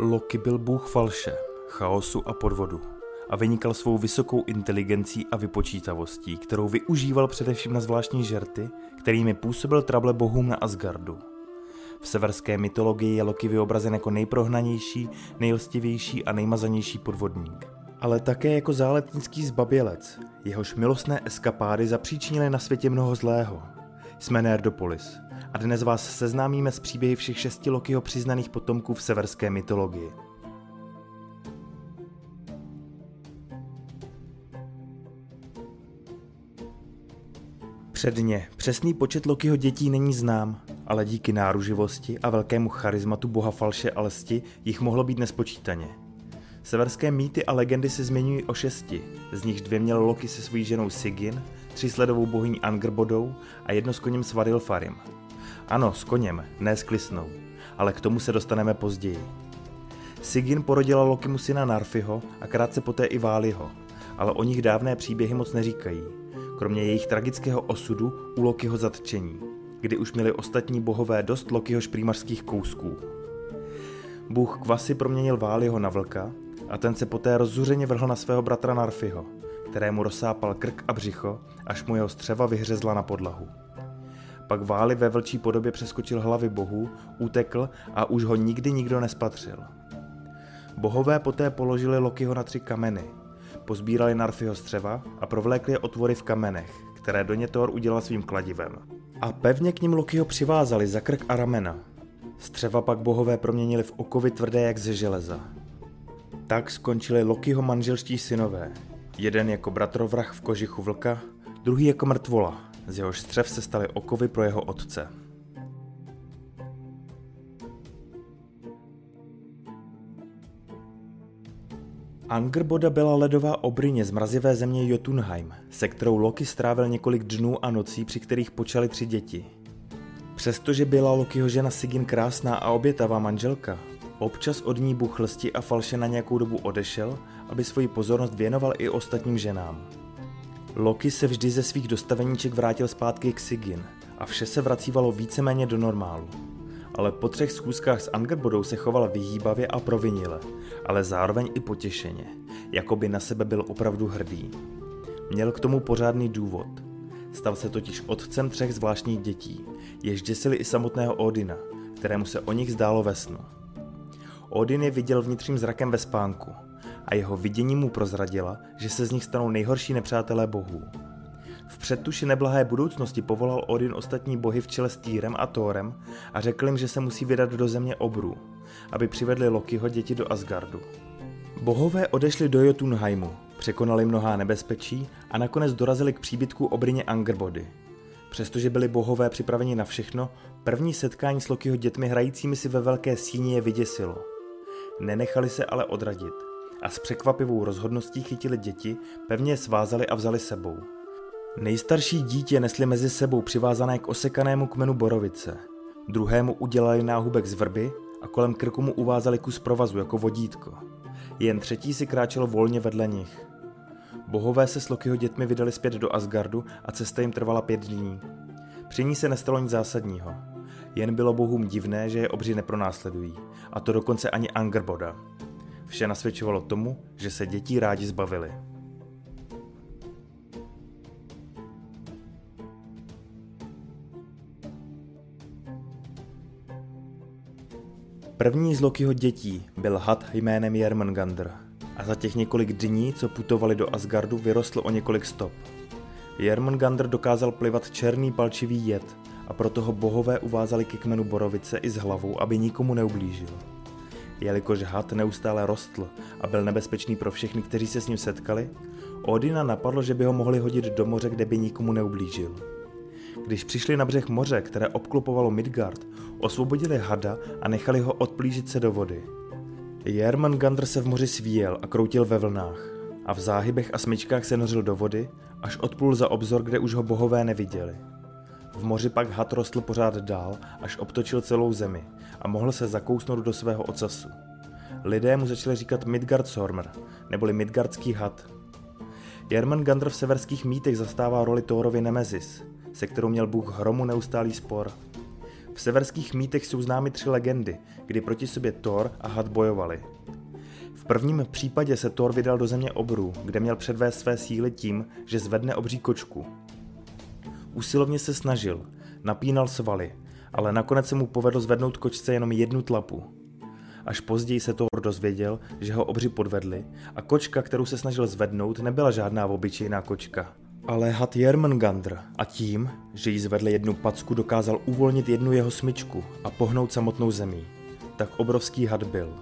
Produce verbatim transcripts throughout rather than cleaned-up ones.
Loki byl bůh falše, chaosu a podvodu a vynikal svou vysokou inteligencí a vypočítavostí, kterou využíval především na zvláštní žerty, kterými působil trable bohům na Asgardu. V severské mytologii je Loki vyobrazen jako nejprohnanější, nejlstivější a nejmazanější podvodník. Ale také jako záletnický zbabělec, jehož milostné eskapády zapříčinily na světě mnoho zlého. Jsme Nerdopolis a dnes vás seznámíme s příběhy všech šesti Lokiho přiznaných potomků v severské mytologii. Předně přesný počet Lokiho dětí není znám, ale díky náruživosti a velkému charizmatu boha falše a lsti jich mohlo být nespočítaně. Severské mýty a legendy se zmiňují o šesti, z nich dvě měl Loki se svojí ženou Sigyn, tři s ledovou bohyní Angbodou a jedno s koněm Svadilfarim. Ano, s koněm, ne s klisnou, ale k tomu se dostaneme později. Sigyn porodila Lokimu syna Narfiho a krátce poté i Váliho, ale o nich dávné příběhy moc neříkají, kromě jejich tragického osudu u Lokiho zatčení, kdy už měli ostatní bohové dost Lokiho šprýmařských kousků. Bůh Kvasi proměnil Váliho na vlka a ten se poté rozzuřeně vrhl na svého bratra Narfiho, kterému rozsápal krk a břicho, až mu jeho střeva vyhřezla na podlahu. Pak Váli ve vlčí podobě přeskočil hlavy bohů, utekl a už ho nikdy nikdo nespatřil. Bohové poté položili Lokiho na tři kameny, pozbírali Narfiho střeva a provlékli je otvory v kamenech, které Donětor udělal svým kladivem. A pevně k nim Lokiho přivázali za krk a ramena. Střeva pak bohové proměnili v okovy tvrdé jak ze železa. Tak skončili Lokiho manželští synové. Jeden jako bratrovrah v kožichu vlka, druhý jako mrtvola, z jehož střev se staly okovy pro jeho otce. Angrboda byla ledová obryně z mrazivé země Jotunheim, se kterou Loki strávil několik dnů a nocí, při kterých počali tři děti. Přestože byla Lokiho žena Sigyn krásná a obětavá manželka, občas od ní bůh lsti a falše na nějakou dobu odešel, aby svoji pozornost věnoval i ostatním ženám. Loki se vždy ze svých dostaveníček vrátil zpátky k Sigyn a vše se vracívalo víceméně do normálu. Ale po třech schůzkách s Angerbodou se choval vyhýbavě a provinile, ale zároveň i potěšeně, jako by na sebe byl opravdu hrdý. Měl k tomu pořádný důvod. Stal se totiž otcem třech zvláštních dětí, jež děsili i samotného Odina, kterému se o nich zdálo ve snu. Odin je viděl vnitřním zrakem ve spánku a jeho vidění mu prozradila, že se z nich stanou nejhorší nepřátelé bohů. V předtuši neblahé budoucnosti povolal Odin ostatní bohy v čele s Týrem a Thorem a řekl jim, že se musí vydat do země obrů, aby přivedli Lokiho děti do Asgardu. Bohové odešli do Jotunheimu, překonali mnohá nebezpečí a nakonec dorazili k příbytku obryně Angerbody. Přestože byli bohové připraveni na všechno, první setkání s Lokiho dětmi hrajícími si ve velké síni je vyděsilo. Nenechali se ale odradit a s překvapivou rozhodností chytili děti, pevně je svázali a vzali sebou. Nejstarší dítě nesli mezi sebou přivázané k osekanému kmenu borovice, druhému udělali náhubek z vrby a kolem krku mu uvázali kus provazu jako vodítko. Jen třetí si kráčelo volně vedle nich. Bohové se s Lokiho dětmi vydali zpět do Asgardu a cesta jim trvala pět dní. Při ní se nestalo nic zásadního, jen bylo bohům divné, že je obři nepronásledují, a to dokonce ani Angrboda. Vše nasvědčovalo tomu, že se dětí rádi zbavili. První z Lokiho dětí byl had jménem Jörmungandr a za těch několik dní, co putovali do Asgardu, vyrostl o několik stop. Jörmungandr dokázal plivat černý palčivý jed a proto ho bohové uvázali ke kmenu borovice i s hlavou, aby nikomu neublížil. Jelikož had neustále rostl a byl nebezpečný pro všechny, kteří se s ním setkali, Odina napadlo, že by ho mohli hodit do moře, kde by nikomu neublížil. Když přišli na břeh moře, které obklupovalo Midgard, osvobodili hada a nechali ho odplížit se do vody. Jörmungandr se v moři svíjel a kroutil ve vlnách a v záhybech a smyčkách se nořil do vody, až odplul za obzor, kde už ho bohové neviděli. V moři pak had rostl pořád dál, až obtočil celou zemi a mohl se zakousnout do svého ocasu. Lidé mu začali říkat Midgardsormr, neboli midgardský had. Jörmungandr v severských mýtech zastává roli Thórovy Nemezis, se kterou měl bůh hromu neustálý spor. V severských mýtech jsou známy tři legendy, kdy proti sobě Thor a had bojovali. V prvním případě se Thor vydal do země obrů, kde měl předvést své síly tím, že zvedne obří kočku. Usilovně se snažil, napínal svaly, ale nakonec se mu povedlo zvednout kočce jenom jednu tlapu. Až později se Thor dozvěděl, že ho obři podvedli a kočka, kterou se snažil zvednout, nebyla žádná obyčejná kočka, ale had Jörmungandr, a tím, že jí zvedl jednu packu, dokázal uvolnit jednu jeho smyčku a pohnout samotnou zemí. Tak obrovský had byl.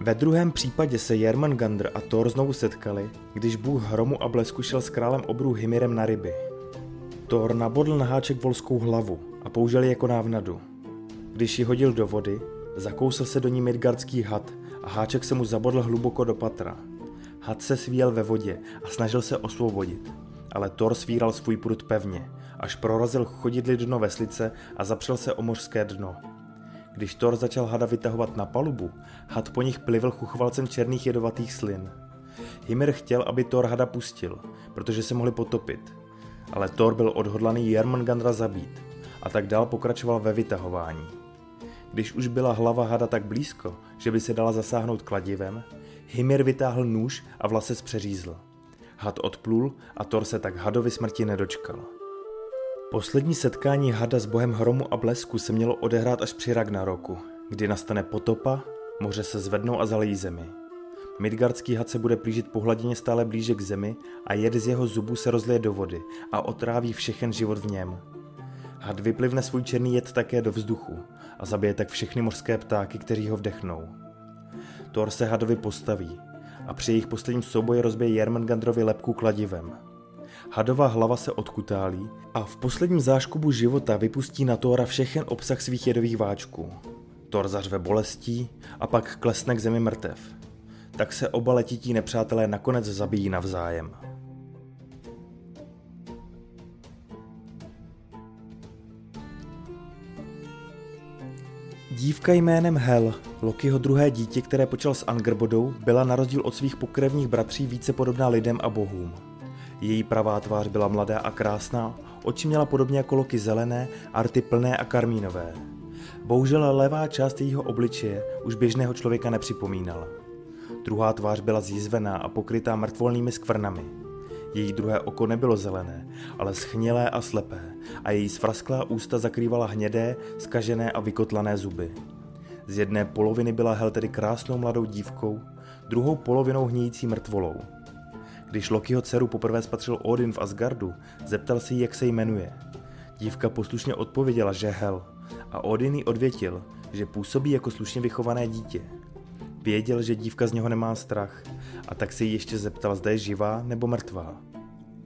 Ve druhém případě se Jörmungandr a Thor znovu setkali, když bůh hromu a blesku šel s králem obrů Hymirem na ryby. Thor nabodl na háček volskou hlavu a použil ji jako návnadu. Když ji hodil do vody, zakousl se do ní midgardský had a háček se mu zabodl hluboko do patra. Had se svíjel ve vodě a snažil se osvobodit, ale Thor svíral svůj prut pevně, až prorazil chodidly dno veslice a zapřel se o mořské dno. Když Thor začal hada vytahovat na palubu, had po nich plivl chuchvalcem černých jedovatých slin. Hymir chtěl, aby Thor hada pustil, protože se mohli potopit, ale Thor byl odhodlaný Jörmungandra zabít a tak dál pokračoval ve vytahování. Když už byla hlava hada tak blízko, že by se dala zasáhnout kladivem, Hymir vytáhl nůž a vlasec přeřízl. Had odplul a Thor se tak hadovi smrti nedočkal. Poslední setkání hada s bohem hromu a blesku se mělo odehrát až při Ragnaroku, kdy nastane potopa, moře se zvednou a zalejí zemi. Midgardský had se bude plížit po hladině stále blíže k zemi a jed z jeho zubů se rozlije do vody a otráví všechen život v něm. Had vyplivne svůj černý jed také do vzduchu a zabije tak všechny mořské ptáky, kteří ho vdechnou. Thor se hadovi postaví a při jejich posledním souboji rozbije Jörmungandrovi lebku kladivem. Hadová hlava se odkutálí a v posledním záškubu života vypustí na Thora všechen obsah svých jedových váčků. Thor zařve bolestí a pak klesne k zemi mrtev. Tak se oba letití nepřátelé nakonec zabijí navzájem. Dívka jménem Hel, Lokiho druhé dítě, které počal s Angbodou, byla na rozdíl od svých pokrevních bratří více podobná lidem a bohům. Její pravá tvář byla mladá a krásná, oči měla podobně jako Loki zelené a rty plné a karmínové. Bohužel levá část jejího obličeje už běžného člověka nepřipomínala. Druhá tvář byla zjizvená a pokrytá mrtvolnými skvrnami. Její druhé oko nebylo zelené, ale schnělé a slepé a její svrasklá ústa zakrývala hnědé, zkažené a vykotlané zuby. Z jedné poloviny byla Hel tedy krásnou mladou dívkou, druhou polovinou hníjící mrtvolou. Když Lokiho dceru poprvé spatřil Odin v Asgardu, zeptal si ji, jak se jmenuje. Dívka poslušně odpověděla, že Hel, a Odin jí odvětil, že působí jako slušně vychované dítě. Věděl, že dívka z něho nemá strach, a tak se jí ještě zeptal, zda je živá nebo mrtvá.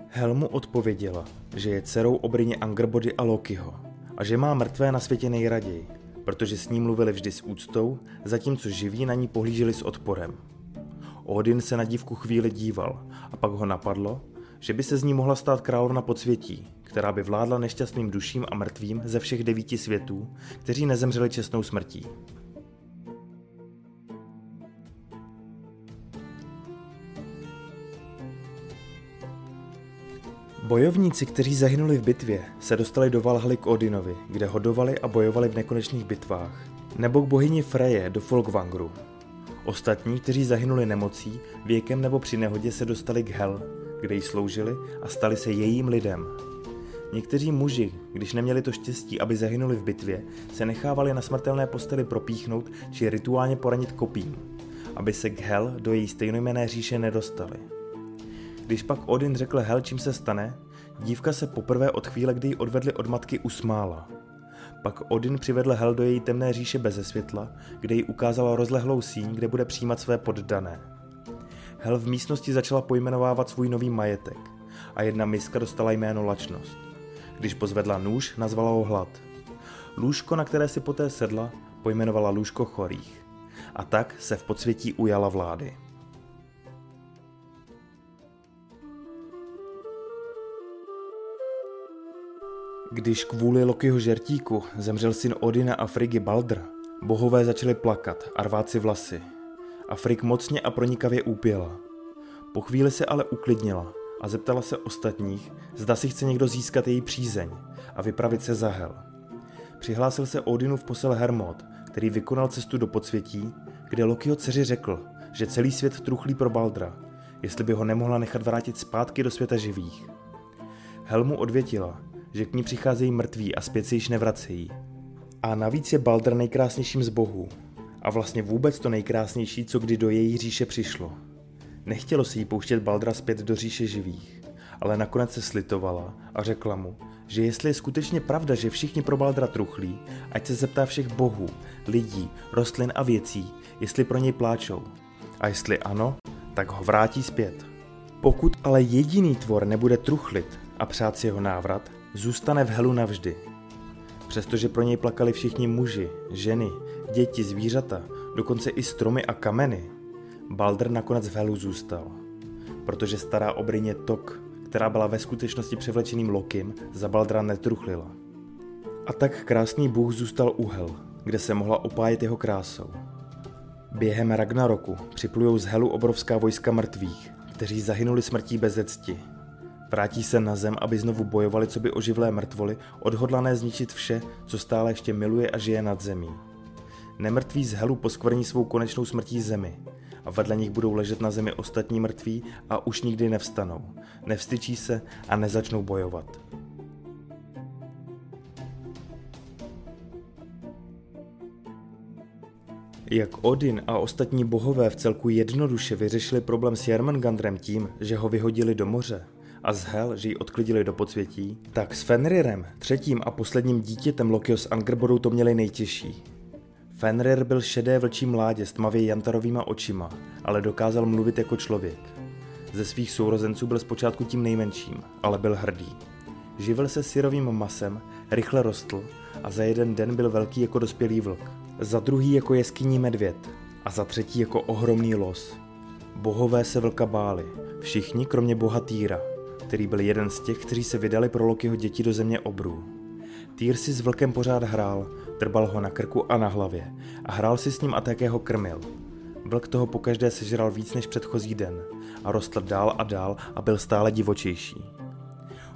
Hel mu odpověděla, že je dcerou obryně Angbody a Lokiho a že má mrtvé na světě nejraději, protože s ní mluvili vždy s úctou, zatímco živí na ní pohlíželi s odporem. Odin se na dívku chvíli díval a pak ho napadlo, že by se z ní mohla stát královna podsvětí, která by vládla nešťastným duším a mrtvým ze všech devíti světů, kteří nezemřeli čestnou smrtí. Bojovníci, kteří zahynuli v bitvě, se dostali do Valhaly k Odinovi, kde hodovali a bojovali v nekonečných bitvách, nebo k bohyni Freje do Folkvangru. Ostatní, kteří zahynuli nemocí, věkem nebo při nehodě, se dostali k Hel, kde jí sloužili a stali se jejím lidem. Někteří muži, když neměli to štěstí, aby zahynuli v bitvě, se nechávali na smrtelné posteli propíchnout či rituálně poranit kopím, aby se k Hel do její stejnojmenné říše nedostali. Když pak Odin řekl Hel, čím se stane, dívka se poprvé od chvíle, kdy ji odvedli od matky, usmála. Pak Odin přivedl Hel do její temné říše Bezesvětla, kde jí ukázala rozlehlou síň, kde bude přijímat své poddané. Hel v místnosti začala pojmenovávat svůj nový majetek a jedna miska dostala jméno Lačnost. Když pozvedla nůž, nazvala ho Hlad. Lůžko, na které si poté sedla, pojmenovala Lůžko chorých. A tak se v podsvětí ujala vlády. Když kvůli Lokiho žertíku zemřel syn Odina a Friggy Baldr, bohové začali plakat a rvát si vlasy. A Frigg mocně a pronikavě úpěla. Po chvíli se ale uklidnila a zeptala se ostatních, zda si chce někdo získat její přízeň a vypravit se za Hel. Přihlásil se Odinu v posel Hermod, který vykonal cestu do podsvětí, kde Lokiho dceři řekl, že celý svět truchlí pro Baldra, jestli by ho nemohla nechat vrátit zpátky do světa živých. Hel mu odvětila, že k ní přicházejí mrtví a zpět se již nevracejí. A navíc je Baldr nejkrásnějším z bohů a vlastně vůbec to nejkrásnější, co kdy do její říše přišlo. Nechtělo se jí pouštět Baldra zpět do říše živých, ale nakonec se slitovala a řekla mu, že jestli je skutečně pravda, že všichni pro Baldra truchlí, ať se zeptá všech bohů, lidí, rostlin a věcí, jestli pro něj pláčou. A jestli ano, tak ho vrátí zpět. Pokud ale jediný tvor nebude truchlit a přát si jeho návrat, zůstane v Helu navždy. Přestože pro něj plakali všichni muži, ženy, děti, zvířata, dokonce i stromy a kameny, Baldr nakonec v Helu zůstal, protože stará obryně Tok, která byla ve skutečnosti převlečeným Lokim, za Baldra netruchlila. A tak krásný bůh zůstal u Hel, kde se mohla opájet jeho krásou. Během Ragnaroku připlujou z Helu obrovská vojska mrtvých, kteří zahynuli smrtí beze cti. Vrátí se na zem, aby znovu bojovali coby oživlé mrtvoly, odhodlané zničit vše, co stále ještě miluje a žije nad zemí. Nemrtví z Helu poskvrní svou konečnou smrtí zemi a vedle nich budou ležet na zemi ostatní mrtví a už nikdy nevstanou, nevstyčí se a nezačnou bojovat. Jak Odin a ostatní bohové v celku jednoduše vyřešili problém s Jörmungandrem tím, že ho vyhodili do moře, a z Hel, že ji odklidili do podsvětí, tak s Fenrirem, třetím a posledním dítětem Lokiho s Angrbodou, to měli nejtěžší. Fenrir byl šedé vlčí mládě s tmavě jantarovýma očima, ale dokázal mluvit jako člověk. Ze svých sourozenců byl zpočátku tím nejmenším, ale byl hrdý. Živil se syrovým masem, rychle rostl a za jeden den byl velký jako dospělý vlk, za druhý jako jeskynní medvěd a za třetí jako ohromný los. Bohové se vlka báli, všichni kromě boha Týra, který byl jeden z těch, kteří se vydali pro Lokiho děti do země obrů. Týr si s vlkem pořád hrál, drbal ho na krku a na hlavě a hrál si s ním a také ho krmil. Vlk toho pokaždé sežral víc než předchozí den a rostl dál a dál a byl stále divočejší.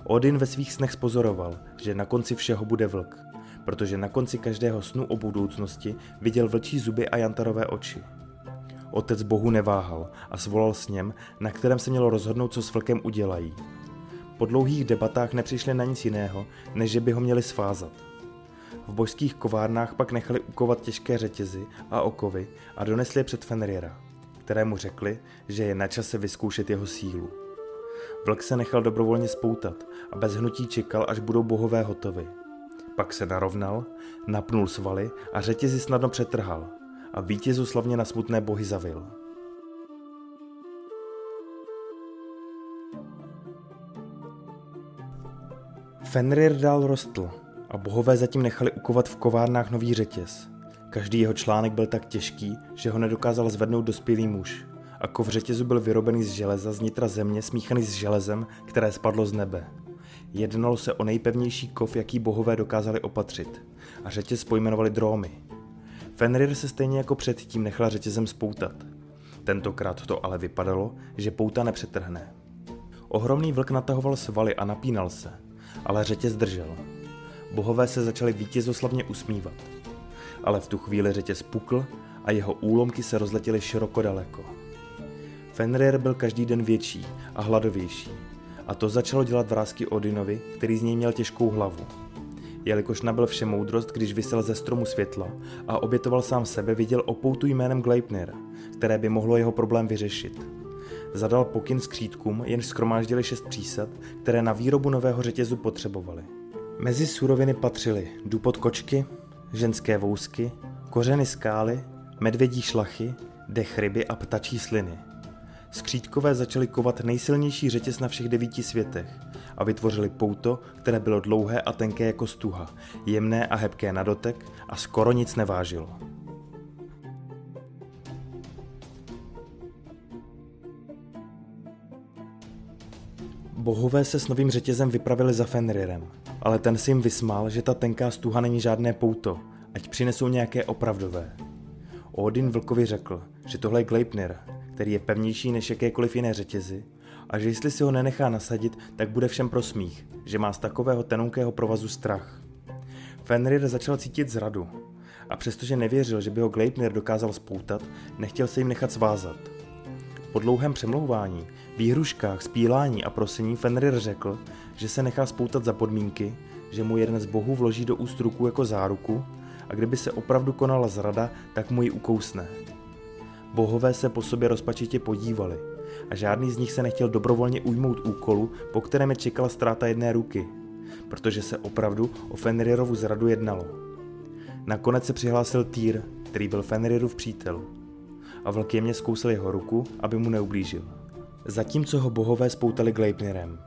Odin ve svých snech spozoroval, že na konci všeho bude vlk, protože na konci každého snu o budoucnosti viděl vlčí zuby a jantarové oči. Otec bohu neváhal a svolal sněm, na kterém se mělo rozhodnout, co s vlkem udělají. Po dlouhých debatách nepřišli na nic jiného, než že by ho měli svázat. V božských kovárnách pak nechali ukovat těžké řetězy a okovy a donesli je před Fenrira, kterému řekli, že je na čase vyzkoušet jeho sílu. Vlk se nechal dobrovolně spoutat a bez hnutí čekal, až budou bohové hotovi. Pak se narovnal, napnul svaly a řetězy snadno přetrhal a vítězu slavně na smutné bohy zavil. Fenrir dál rostl a bohové zatím nechali ukovat v kovárnách nový řetěz. Každý jeho článek byl tak těžký, že ho nedokázal zvednout dospělý muž a kov řetězu byl vyrobený z železa z nitra země smíchaný s železem, které spadlo z nebe. Jednalo se o nejpevnější kov, jaký bohové dokázali opatřit a řetěz pojmenovali drómy. Fenrir se stejně jako předtím nechal řetězem spoutat. Tentokrát to ale vypadalo, že pouta nepřetrhne. Ohromný vlk natahoval svaly a napínal se, ale řetěz držel. Bohové se začali vítězoslavně usmívat. Ale v tu chvíli řetěz pukl a jeho úlomky se rozletěly široko daleko. Fenrir byl každý den větší a hladovější a to začalo dělat vrásky Odinovi, který z něj měl těžkou hlavu. Jelikož nabyl všemoudrost, když visel ze stromu světla a obětoval sám sebe, viděl opoutu jménem Gleipnir, které by mohlo jeho problém vyřešit. Zadal pokyn skřítkům, jenž shromáždili šest přísad, které na výrobu nového řetězu potřebovali. Mezi suroviny patřily dupot kočky, ženské vousky, kořeny skály, medvědí šlachy, dech ryby a ptačí sliny. Skřítkové začali kovat nejsilnější řetěz na všech devíti světech a vytvořili pouto, které bylo dlouhé a tenké jako stuha, jemné a hebké na dotek a skoro nic nevážilo. Bohové se s novým řetězem vypravili za Fenrirem, ale ten si jim vysmál, že ta tenká stuha není žádné pouto, ať přinesou nějaké opravdové. Odin vlkovi řekl, že tohle je Gleipnir, který je pevnější než jakékoliv jiné řetězy, a že jestli si ho nenechá nasadit, tak bude všem prosmích, že má z takového tenoukého provazu strach. Fenrir začal cítit zradu a přestože nevěřil, že by ho Gleipnir dokázal spoutat, nechtěl se jim nechat svázat. Po dlouhém přemlouvání, výhruškách, spílání a prosení Fenrir řekl, že se nechá spoutat za podmínky, že mu jeden z bohů vloží do úst ruku jako záruku a kdyby se opravdu konala zrada, tak mu ji ukousne. Bohové se po sobě rozpačitě podívali a žádný z nich se nechtěl dobrovolně ujmout úkolu, po kterém je čekala ztráta jedné ruky, protože se opravdu o Fenrirovu zradu jednalo. Nakonec se přihlásil Týr, který byl Fenrirův přítel, a vlk jemně zkousil jeho ruku, aby mu neublížil. Zatímco ho bohové spoutali Gleipnirem.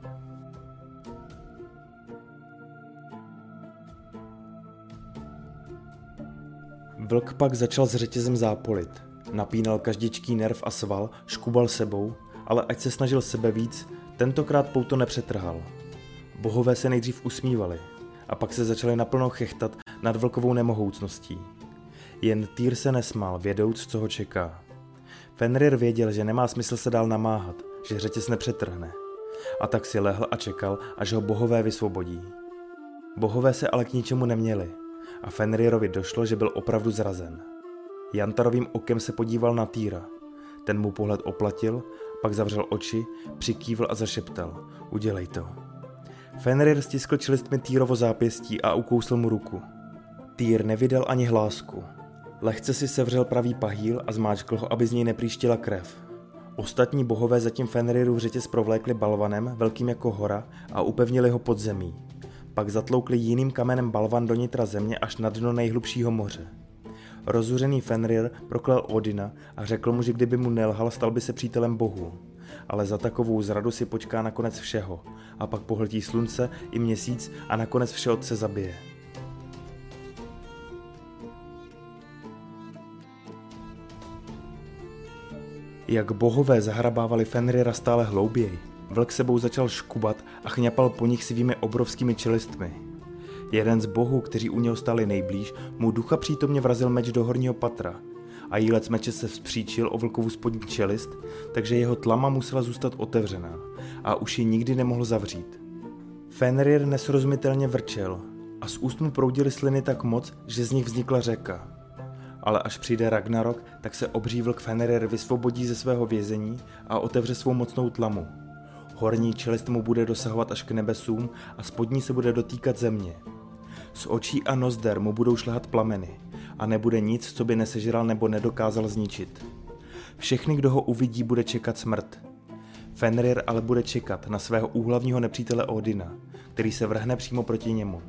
Vlk pak začal s řetězem zápolit. Napínal každičký nerv a sval, škubal sebou, ale ať se snažil sebe víc, tentokrát pouto nepřetrhal. Bohové se nejdřív usmívali a pak se začali naplno chechtat nad vlkovou nemohoucností. Jen Týr se nesmál, vědouc, co ho čeká. Fenrir věděl, že nemá smysl se dál namáhat, že řetěz nepřetrhne. A tak si lehl a čekal, až ho bohové vysvobodí. Bohové se ale k ničemu neměli a Fenrirovi došlo, že byl opravdu zrazen. Jantarovým okem se podíval na Týra. Ten mu pohled oplatil, pak zavřel oči, přikývl a zašeptal: "Udělej to." Fenrir stiskl čelistmi Týrovo zápěstí a ukousl mu ruku. Týr nevydal ani hlásku. Lehce si sevřel pravý pahýl a zmáčkl ho, aby z něj neprýštila krev. Ostatní bohové zatím Fenrirův řetěz provlékli balvanem, velkým jako hora, a upevnili ho pod zemí. Pak zatloukli jiným kamenem balvan do nitra země až na dno nejhlubšího moře. Rozuřený Fenrir proklel Odina a řekl mu, že kdyby mu nelhal, stal by se přítelem bohů. Ale za takovou zradu si počká na konec všeho a pak pohltí slunce i měsíc a nakonec všeotce zabije. Jak bohové zahrabávali Fenrira stále hlouběji, vlk sebou začal škubat a chňapal po nich svými obrovskými čelistmi. Jeden z bohů, kteří u něho stáli nejblíž, mu ducha přítomně vrazil meč do horního patra a jílec meče se vzpříčil o vlkovu spodní čelist, takže jeho tlama musela zůstat otevřená a už ji nikdy nemohl zavřít. Fenrir nesrozumitelně vrčel a z úst mu proudily sliny tak moc, že z nich vznikla řeka. Ale až přijde Ragnarok, tak se obří vlk Fenrir vysvobodí ze svého vězení a otevře svou mocnou tlamu. Horní čelist mu bude dosahovat až k nebesům a spodní se bude dotýkat země. Z očí a nozder mu budou šlehat plameny a nebude nic, co by nesežral nebo nedokázal zničit. Všechny, kdo ho uvidí, bude čekat smrt. Fenrir ale bude čekat na svého úhlavního nepřítele Odina, který se vrhne přímo proti němu.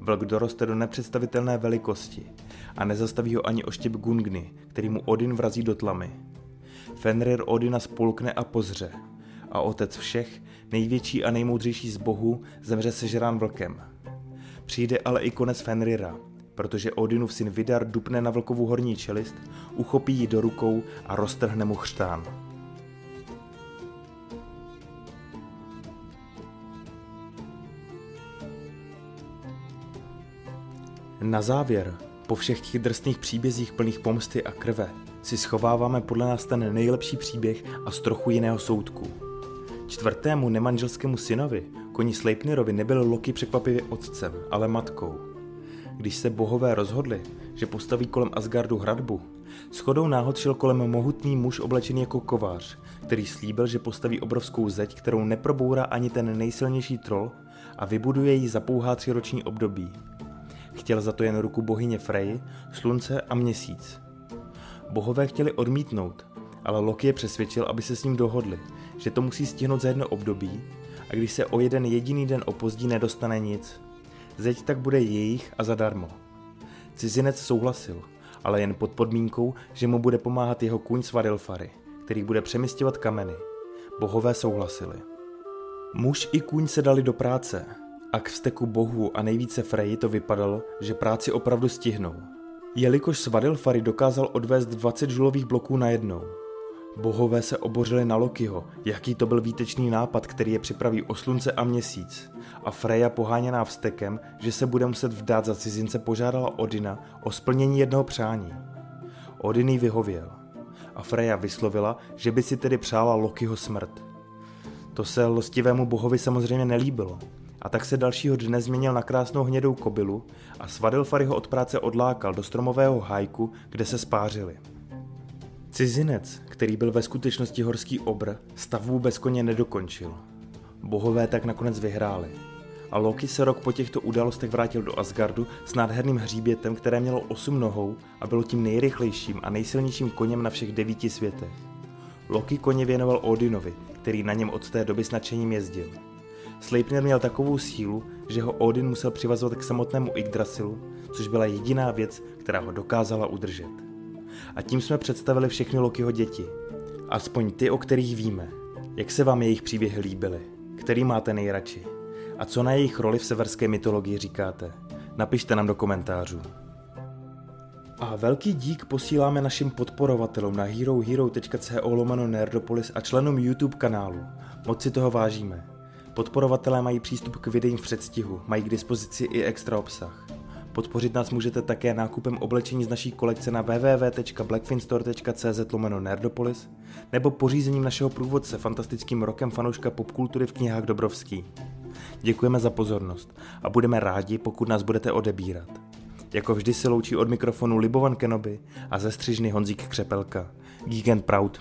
Vlk doroste do nepředstavitelné velikosti a nezastaví ho ani oštěp Gungny, který mu Odin vrazí do tlamy. Fenrir Odina spolkne a pozře a otec všech, největší a nejmoudřejší z bohů, zemře sežrán vlkem. Přijde ale i konec Fenrira, protože Odinův syn Vidar dupne na vlkovu horní čelist, uchopí ji do rukou a roztrhne mu chřtán. Na závěr, po všech těch drsných příbězích plných pomsty a krve, si schováváme podle nás ten nejlepší příběh a z trochu jiného soudku. Čtvrtému nemanželskému synovi, koni Sleipnirovi, nebyl Loki překvapivě otcem, ale matkou. Když se bohové rozhodli, že postaví kolem Asgardu hradbu, shodou náhod šel kolem mohutný muž oblečený jako kovář, který slíbil, že postaví obrovskou zeď, kterou neprobourá ani ten nejsilnější troll a vybuduje ji za pouhá třiroční období. Chtěl za to jen ruku bohyně Frey, slunce a měsíc. Bohové chtěli odmítnout, ale Loki je přesvědčil, aby se s ním dohodli, že to musí stihnout za jedno období a když se o jeden jediný den opozdí, nedostane nic. Zeď tak bude jejich a zadarmo. Cizinec souhlasil, ale jen pod podmínkou, že mu bude pomáhat jeho kůň Svadilfari, který bude přemístěvat kameny. Bohové souhlasili. Muž i kůň se dali do práce. A k vzteku bohů a nejvíce Freji to vypadalo, že práci opravdu stihnou. Jelikož Svadilfari dokázal odvést dvacet žulových bloků najednou. Bohové se obořili na Lokiho, jaký to byl výtečný nápad, který je připraví o slunce a měsíc. A Freja, poháněná vztekem, že se bude muset vdát za cizince, požádala Odina o splnění jednoho přání. Odin jí vyhověl. a Freja vyslovila, že by si tedy přála Lokiho smrt. To se lostivému bohovi samozřejmě nelíbilo, a tak se dalšího dne změnil na krásnou hnědou kobylu a Svadilfari ho od práce odlákal do stromového hájku, kde se spářili. Cizinec, který byl ve skutečnosti horský obr, stavbu bez koně nedokončil. Bohové tak nakonec vyhráli. A Loki se rok po těchto událostech vrátil do Asgardu s nádherným hříbětem, které mělo osm nohou a bylo tím nejrychlejším a nejsilnějším koněm na všech devíti světech. Loki koně věnoval Odinovi, který na něm od té doby s nadšením jezdil. Sleipnir měl takovou sílu, že ho Odin musel přivazovat k samotnému Yggdrasilu, což byla jediná věc, která ho dokázala udržet. A tím jsme představili všechny Lokiho děti. Aspoň ty, o kterých víme. Jak se vám jejich příběhy líbily? Který máte nejradši? A co na jejich roli v severské mytologii říkáte? Napište nám do komentářů. A velký dík posíláme našim podporovatelům na herohero tečka co lomeno nerdopolis a členům YouTube kanálu. Moc si toho vážíme. Podporovatelé mají přístup k videím v předstihu, mají k dispozici i extra obsah. Podpořit nás můžete také nákupem oblečení z naší kolekce na w w w tečka blackfinstore tečka cz lomeno nerdopolis nebo pořízením našeho průvodce fantastickým rokem fanouška popkultury v knihách Dobrovský. Děkujeme za pozornost a budeme rádi, pokud nás budete odebírat. Jako vždy se loučí od mikrofonu Libovan Kenobi a ze střižny Honzík Křepelka. Geek and Proud.